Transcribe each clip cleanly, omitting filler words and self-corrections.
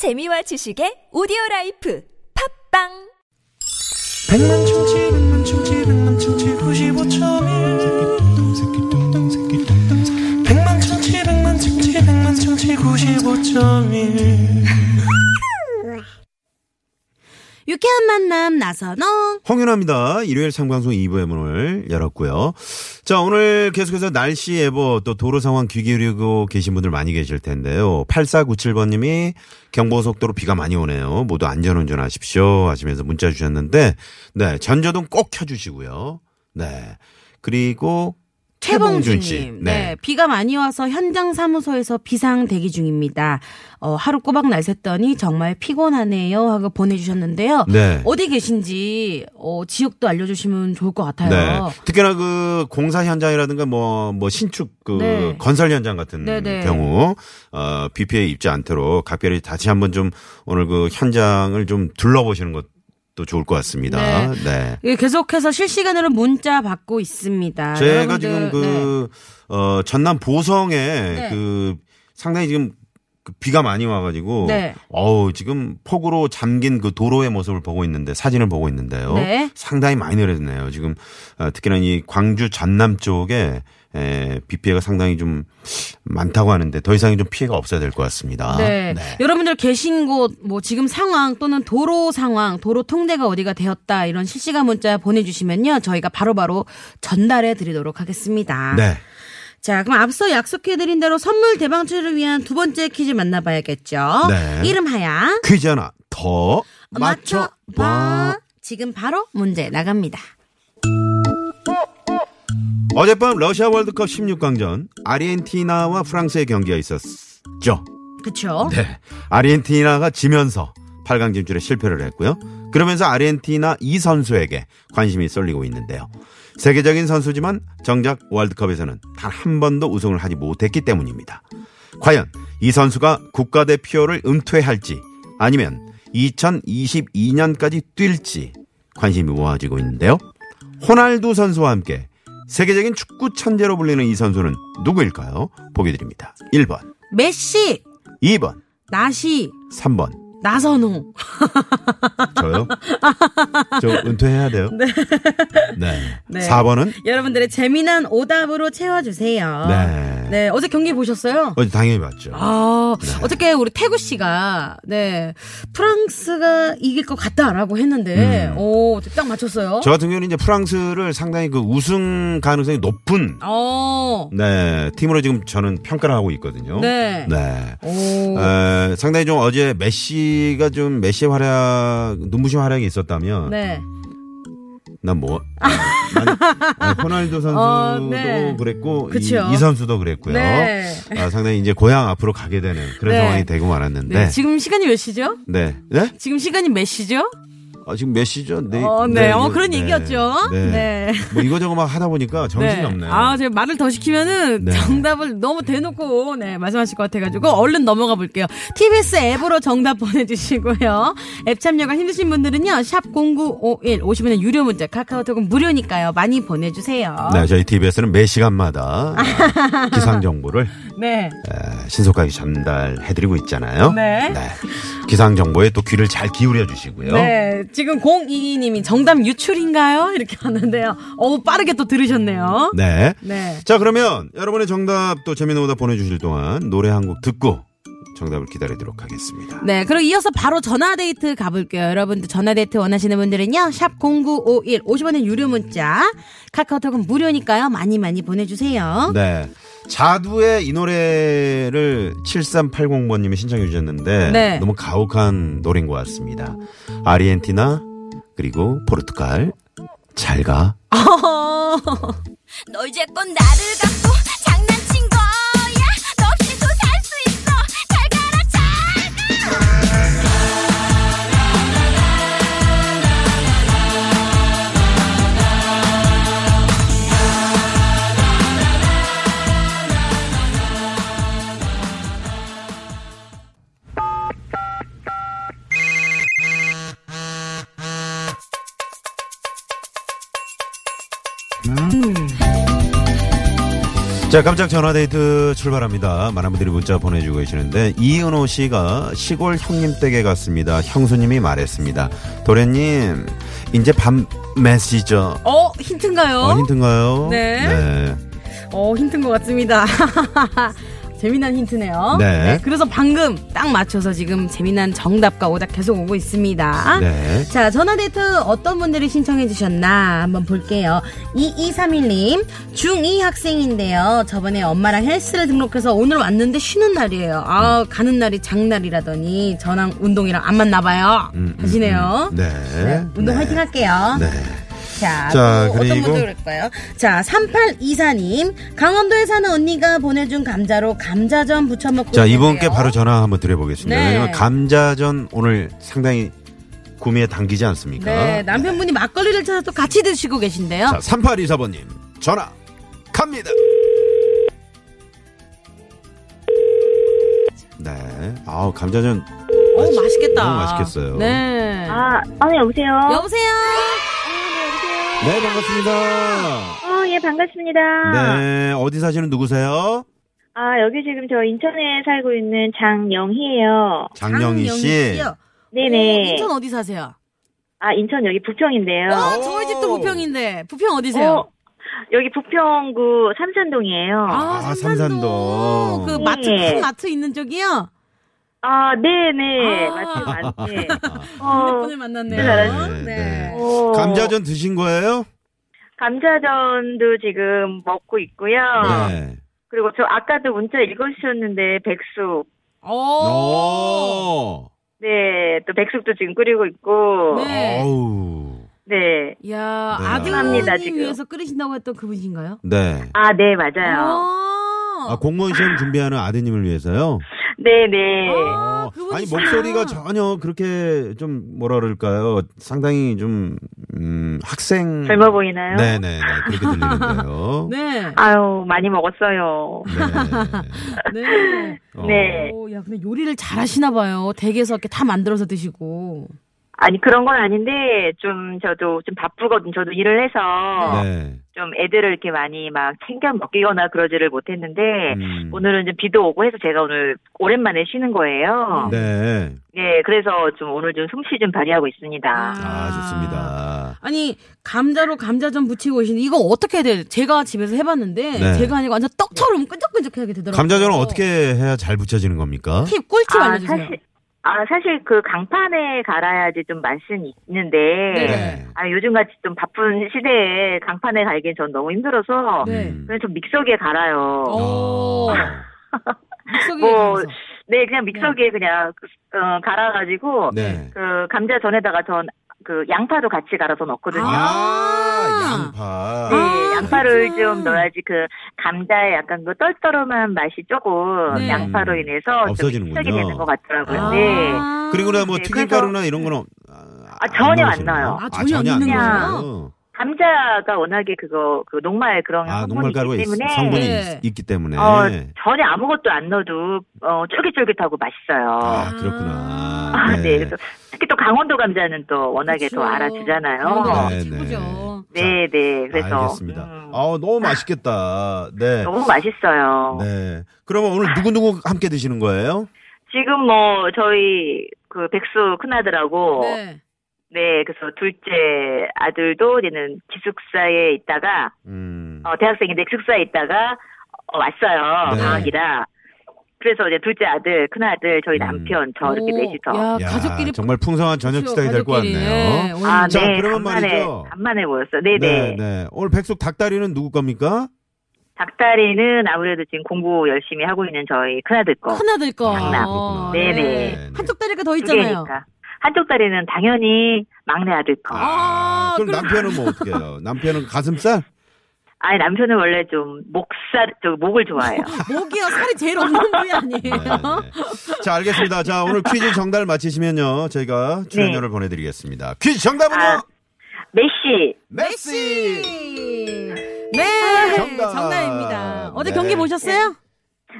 재미와 지식의 오디오라이프 팝빵 100만 청취 95.1 유쾌한 만남 나선홍 홍윤아입니다. 일요일 생방송 2부의 문을 열었고요. 자, 오늘 계속해서 날씨 예보 또 도로 상황 귀 기울이고 계신 분들 많이 계실 텐데요. 8497번님이 경보속도로 비가 많이 오네요. 모두 안전운전하십시오 하시면서 문자 주셨는데 네 전조등 꼭 켜주시고요. 네 그리고 최봉준 씨. 네. 비가 많이 와서 현장 사무소에서 비상 대기 중입니다. 하루 꼬박 날 샜더니 정말 피곤하네요 하고 보내주셨는데요. 네. 어디 계신지 지역도 알려주시면 좋을 것 같아요. 네. 특히나 그 공사 현장이라든가 뭐 신축 그 네. 건설 현장 같은 네네. 경우 비 피해 입지 않도록 각별히 다시 한번 좀 오늘 그 현장을 좀 둘러보시는 것. 또 좋을 것 같습니다. 네. 네. 계속해서 실시간으로 문자 받고 있습니다. 제가 여러분들, 지금 그, 네. 전남 보성에 네. 그 상당히 지금 비가 많이 와가지고, 네. 지금 폭우로 잠긴 그 도로의 모습을 보고 있는데, 사진을 보고 있는데요. 네. 상당히 많이 내렸네요. 지금 특히나 이 광주 전남 쪽에 비 피해가 상당히 좀 많다고 하는데 더 이상 좀 피해가 없어야 될 것 같습니다. 네. 네. 여러분들 계신 곳, 뭐 지금 상황 또는 도로 상황, 도로 통제가 어디가 되었다 이런 실시간 문자 보내주시면요. 저희가 바로바로 전달해 드리도록 하겠습니다. 네. 자, 그럼 앞서 약속해드린 대로 선물 대방출을 위한 두 번째 퀴즈 만나봐야겠죠. 네. 이름하야. 퀴즈 하나 더 맞춰봐. 지금 바로 문제 나갑니다. 어젯밤 러시아 월드컵 16강전 아르헨티나와 프랑스의 경기가 있었죠. 그렇죠. 네. 아르헨티나가 지면서 8강 진출에 실패를 했고요. 그러면서 아르헨티나 이 선수에게 관심이 쏠리고 있는데요. 세계적인 선수지만 정작 월드컵에서는 단 한 번도 우승을 하지 못했기 때문입니다. 과연 이 선수가 국가대표를 은퇴할지 아니면 2022년까지 뛸지 관심이 모아지고 있는데요. 호날두 선수와 함께 세계적인 축구 천재로 불리는 이 선수는 누구일까요? 보기 드립니다. 1번 메시, 2번 나시, 3번 나선호. 저요? 저 은퇴해야 돼요. 네. 네. 4번은? 여러분들의 재미난 오답으로 채워주세요. 네. 네. 어제 경기 보셨어요? 어제 당연히 봤죠. 아, 네. 어저께 우리 태구 씨가, 네. 프랑스가 이길 것 같다라고 했는데, 오, 딱 맞췄어요. 저 같은 경우는 이제 프랑스를 상당히 그 우승 가능성이 높은, 네. 팀으로 지금 저는 평가를 하고 있거든요. 네. 네. 오. 상당히 좀 어제 메시의 활약, 눈부신 활약이 있었다면. 네. 난 뭐. 호날두 선수도 네. 그랬고, 이 선수도 그랬고요. 네. 상당히 이제 고향 앞으로 가게 되는 그런 네. 상황이 되고 말았는데. 네. 지금 시간이 몇 시죠? 네. 네? 지금 시간이 몇 시죠? 지금 몇 시죠? 네. 네. 그런 얘기였죠. 네. 네. 뭐 이거저거 막 하다 보니까 정신이 네. 없네요. 제가 말을 더 시키면은 네. 정답을 너무 대놓고, 네, 말씀하실 것 같아가지고, 얼른 넘어가 볼게요. TBS 앱으로 정답 보내주시고요. 앱 참여가 힘드신 분들은요, 샵0951, 50원의 유료 문자, 카카오톡은 무료니까요. 많이 보내주세요. 네, 저희 TBS는 매 시간마다 기상정보를 네. 신속하게 전달해드리고 있잖아요. 네. 네. 기상정보에 또 귀를 잘 기울여 주시고요. 네. 지금 022님이 정답 유출인가요? 이렇게 왔는데요. 빠르게 또 들으셨네요. 네. 네. 자, 그러면 여러분의 정답 또 재미있는 오답 보내주실 동안 노래 한 곡 듣고 정답을 기다리도록 하겠습니다. 네. 그럼 이어서 바로 전화데이트 가볼게요. 여러분들 전화데이트 원하시는 분들은요. 샵 0951 50원의 유료 문자 카카오톡은 무료니까요. 많이 많이 보내주세요. 네. 자두의 이 노래를 7380번님이 신청해 주셨는데 네. 너무 가혹한 노래인 것 같습니다. 아르헨티나 그리고 포르투갈 잘 가. 너 이제 건 나를 갖고 장난친 거야. 너 없이도 살 수 있어. 잘 가라 자, 깜짝 전화데이트 출발합니다. 많은 분들이 문자 보내주고 계시는데, 이은호 씨가 시골 형님 댁에 갔습니다. 형수님이 말했습니다. 도련님, 이제 밤 메시죠. 힌트인가요? 힌트인가요? 네. 힌트인 것 같습니다. 재미난 힌트네요. 네. 그래서 방금 딱 맞춰서 지금 재미난 정답과 오답 계속 오고 있습니다. 네. 자, 전화데이트 어떤 분들이 신청해 주셨나 한번 볼게요. 2231님, 중2 학생인데요. 저번에 엄마랑 헬스를 등록해서 오늘 왔는데 쉬는 날이에요. 가는 날이 장날이라더니 저랑 운동이랑 안 맞나 봐요. 하시네요. 네. 운동 화이팅 할게요. 네. 자, 그리고 어떤 분들 그럴까요? 자, 3824님, 강원도에 사는 언니가 보내준 감자로 감자전 부쳐 먹고. 자, 이분께 바로 전화 한번 드려보겠습니다. 네. 왜냐면 감자전 오늘 상당히 구미에 당기지 않습니까? 네, 남편분이 막걸리를 찾아서 또 같이 드시고 계신데요. 자, 3824번님 전화 갑니다. 네, 감자전. 맛있겠다. 너무 맛있겠어요. 네. 여보세요. 네, 반갑습니다. 예, 반갑습니다. 네, 어디 사시는 누구세요? 여기 지금 저 인천에 살고 있는 장영희예요. 장영희 씨? 네네. 인천 어디 사세요? 인천 여기 부평인데요. 저희 집도 부평인데. 부평 어디세요? 여기 부평구 삼산동이에요. 삼산동. 그 마트, 큰 마트 있는 쪽이요? 네네. 맞지. 오늘 만났네요. 네. 감자전 드신 거예요? 감자전도 지금 먹고 있고요. 네. 그리고 저 아까도 문자 읽어주셨는데, 백숙. 네, 또 백숙도 지금 끓이고 있고. 네. 네. 이야, 네. 아드님 위해서 끓이신다고 했던 그분이신가요? 네. 네, 맞아요. 공무원 시험 준비하는 아드님을 위해서요? 네네. 아니, 목소리가 전혀 그렇게 좀 뭐라 그럴까요? 상당히 좀 학생. 젊어 보이나요? 네네네. 그렇게 들리는데요. 네. 많이 먹었어요. 네. 네. 네. 야, 근데 요리를 잘하시나 봐요. 댁에서 이렇게 다 만들어서 드시고. 아니, 그런 건 아닌데, 저도 좀 바쁘거든. 저도 일을 해서. 네. 좀 애들을 이렇게 많이 막 챙겨 먹이거나 그러지를 못했는데, 오늘은 좀 비도 오고 해서 제가 오늘 오랜만에 쉬는 거예요. 네. 예, 그래서 좀 오늘 좀 솜씨 좀 발휘하고 있습니다. 좋습니다. 아니, 감자로 감자전 부치고 계시는데, 이거 어떻게 해야 돼요? 제가 집에서 해봤는데, 네. 제가 아니고 완전 떡처럼 끈적끈적하게 되더라고요. 감자전은 어떻게 해야 잘 부쳐지는 겁니까? 꿀팁 알려주세요. 사실 그 강판에 갈아야지 좀 맛은 있는데, 네. 요즘같이 좀 바쁜 시대에 강판에 갈기엔 전 너무 힘들어서, 네. 그냥 좀 믹서기에 갈아요. 믹서기에 갈아서. 네, 그냥 믹서기에 그냥, 갈아가지고, 네. 그 감자전에다가 그 양파도 같이 갈아서 넣거든요. 양파. 네, 양파를 좀 넣어야지 그 감자의 약간 그 떨떠름한 맛이 조금 양파로 인해서 없어지는군요. 좀 되는 것 같더라고요. 네. 그리고 뭐 튀김가루나 이런 거는 전혀 안 나요. 전혀 안 나요. 감자가 워낙에 그 녹말 그런 성분이 있기 때문에 전혀 아무것도 안 넣어도 쫄깃쫄깃하고 맛있어요. 그렇구나. 네. 그래서 특히 또 강원도 감자는 또 워낙에 또 알아주잖아요. 최고죠. 네. 그래서 알겠습니다. 너무 맛있겠다. 네. 너무 맛있어요. 네. 그러면 오늘 누구 함께 드시는 거예요? 지금 뭐 저희 그 백수 큰아들하고. 네, 그래서 둘째 아들도 얘는 기숙사에 있다가, 대학생인데 기숙사에 있다가 왔어요. 방학이라. 그래서 이제 둘째 아들, 큰아들, 저희 남편, 저 이렇게 넷이서. 가족끼리. 정말 풍성한 저녁 식탁이 될 것 같네요. 자, 네, 그러면 말이죠. 간만에 모였어요. 네네. 네. 오늘 백숙 닭다리는 누구 겁니까? 닭다리는 아무래도 지금 공부 열심히 하고 있는 저희 큰아들 거. 장남. 네네. 한쪽 다리가 더 있잖아요. 그러니까. 한쪽 다리는 당연히 막내 아들 거. 그럼 남편은 뭐 어떻게 해요? 남편은 가슴살? 아니, 남편은 원래 좀 목을 좋아해요. 목이요? 살이 제일 없는 부위 아니에요? 네. 자, 알겠습니다. 자, 오늘 퀴즈 정답을 맞히시면요. 저희가 출연료를 보내드리겠습니다. 퀴즈 정답은요? 메시! 네, 정답입니다. 어제 경기 보셨어요?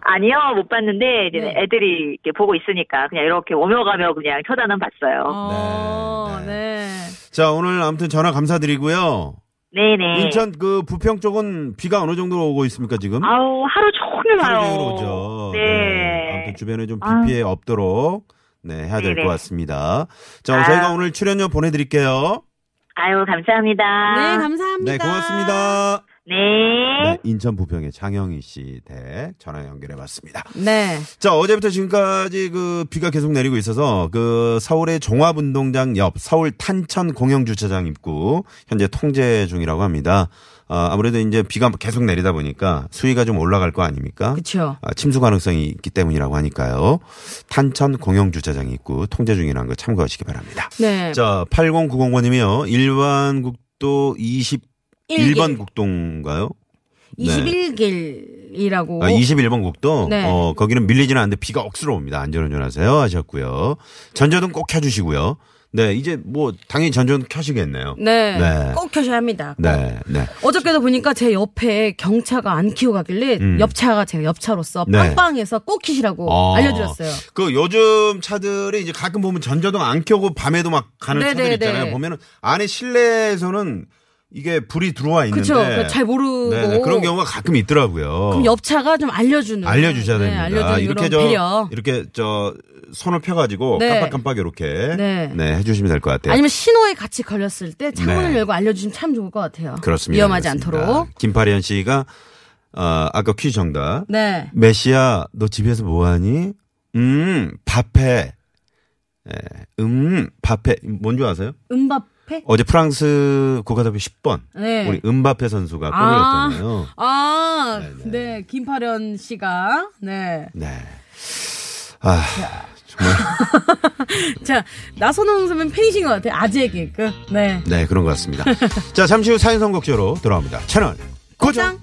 아니요, 못 봤는데, 이제 애들이 이렇게 보고 있으니까, 그냥 이렇게 오며 가며 그냥 쳐다는 봤어요. 자, 오늘 아무튼 전화 감사드리고요. 네네. 인천 그 부평 쪽은 비가 어느 정도로 오고 있습니까 지금? 아우 하루 종일 와요. 하루 종일 오죠. 네. 네. 아무튼 주변에 좀 비 피해 없도록 네 해야 될 것 같습니다. 자 저희가 오늘 출연료 보내드릴게요. 아유 감사합니다. 네 감사합니다. 네 고맙습니다. 네. 네. 인천 부평의 장영희 씨 대 전화 연결해봤습니다. 네. 자, 어제부터 지금까지 그 비가 계속 내리고 있어서 그 서울의 종합운동장 옆 서울 탄천 공영주차장 입구 현재 통제 중이라고 합니다. 아무래도 이제 비가 계속 내리다 보니까 수위가 좀 올라갈 거 아닙니까? 그렇죠. 침수 가능성이 있기 때문이라고 하니까요. 탄천 공영주차장 입구 통제 중이라는 거 참고하시기 바랍니다. 네. 자, 8090번님이요. 일반국도 21번 국도인가요? 21길이라고. 네. 아, 21번 국도? 네. 거기는 밀리지는 않는데 비가 억수로 옵니다. 안전운전 하세요. 하셨고요. 전조등 꼭 켜주시고요. 네, 이제 뭐, 당연히 전조등 켜시겠네요. 네. 네. 꼭 켜셔야 합니다. 꼭. 네. 네. 어저께도 보니까 제 옆에 경차가 안 키고 가길래 옆차가 제가 옆차로서 빵빵해서 꼭 켜시라고 알려드렸어요. 그 요즘 차들이 이제 가끔 보면 전조등 안 켜고 밤에도 막 가는 차들 있잖아요. 보면은 안에 실내에서는 이게 불이 들어와 있는데 그쵸, 잘 모르고 네네, 그런 경우가 가끔 있더라고요. 그럼 옆차가 좀 알려주셔야 됩니다. 네, 이렇게 이렇게 손을 펴가지고 네. 깜빡깜빡 이렇게 네, 해주시면 될 것 같아요. 아니면 신호에 같이 걸렸을 때 창문을 열고 알려주시면 참 좋을 것 같아요. 그렇습니다. 위험하지 않도록. 김파리현 씨가 아까 퀴즈 정답. 네. 메시야 너 집에서 뭐하니? 밥해. 네. 밥해. 뭔지 아세요? 음밥. 어제 프랑스 국가대표 10번 네. 우리 은바페 선수가 골랐잖아요. 네, 김파련 씨가 정말 자 나선홍 선배는 팬이신 것 같아요. 아재 개그. 네, 그런 것 같습니다. 자 잠시 후 사연 선곡제로 돌아옵니다. 채널 고정.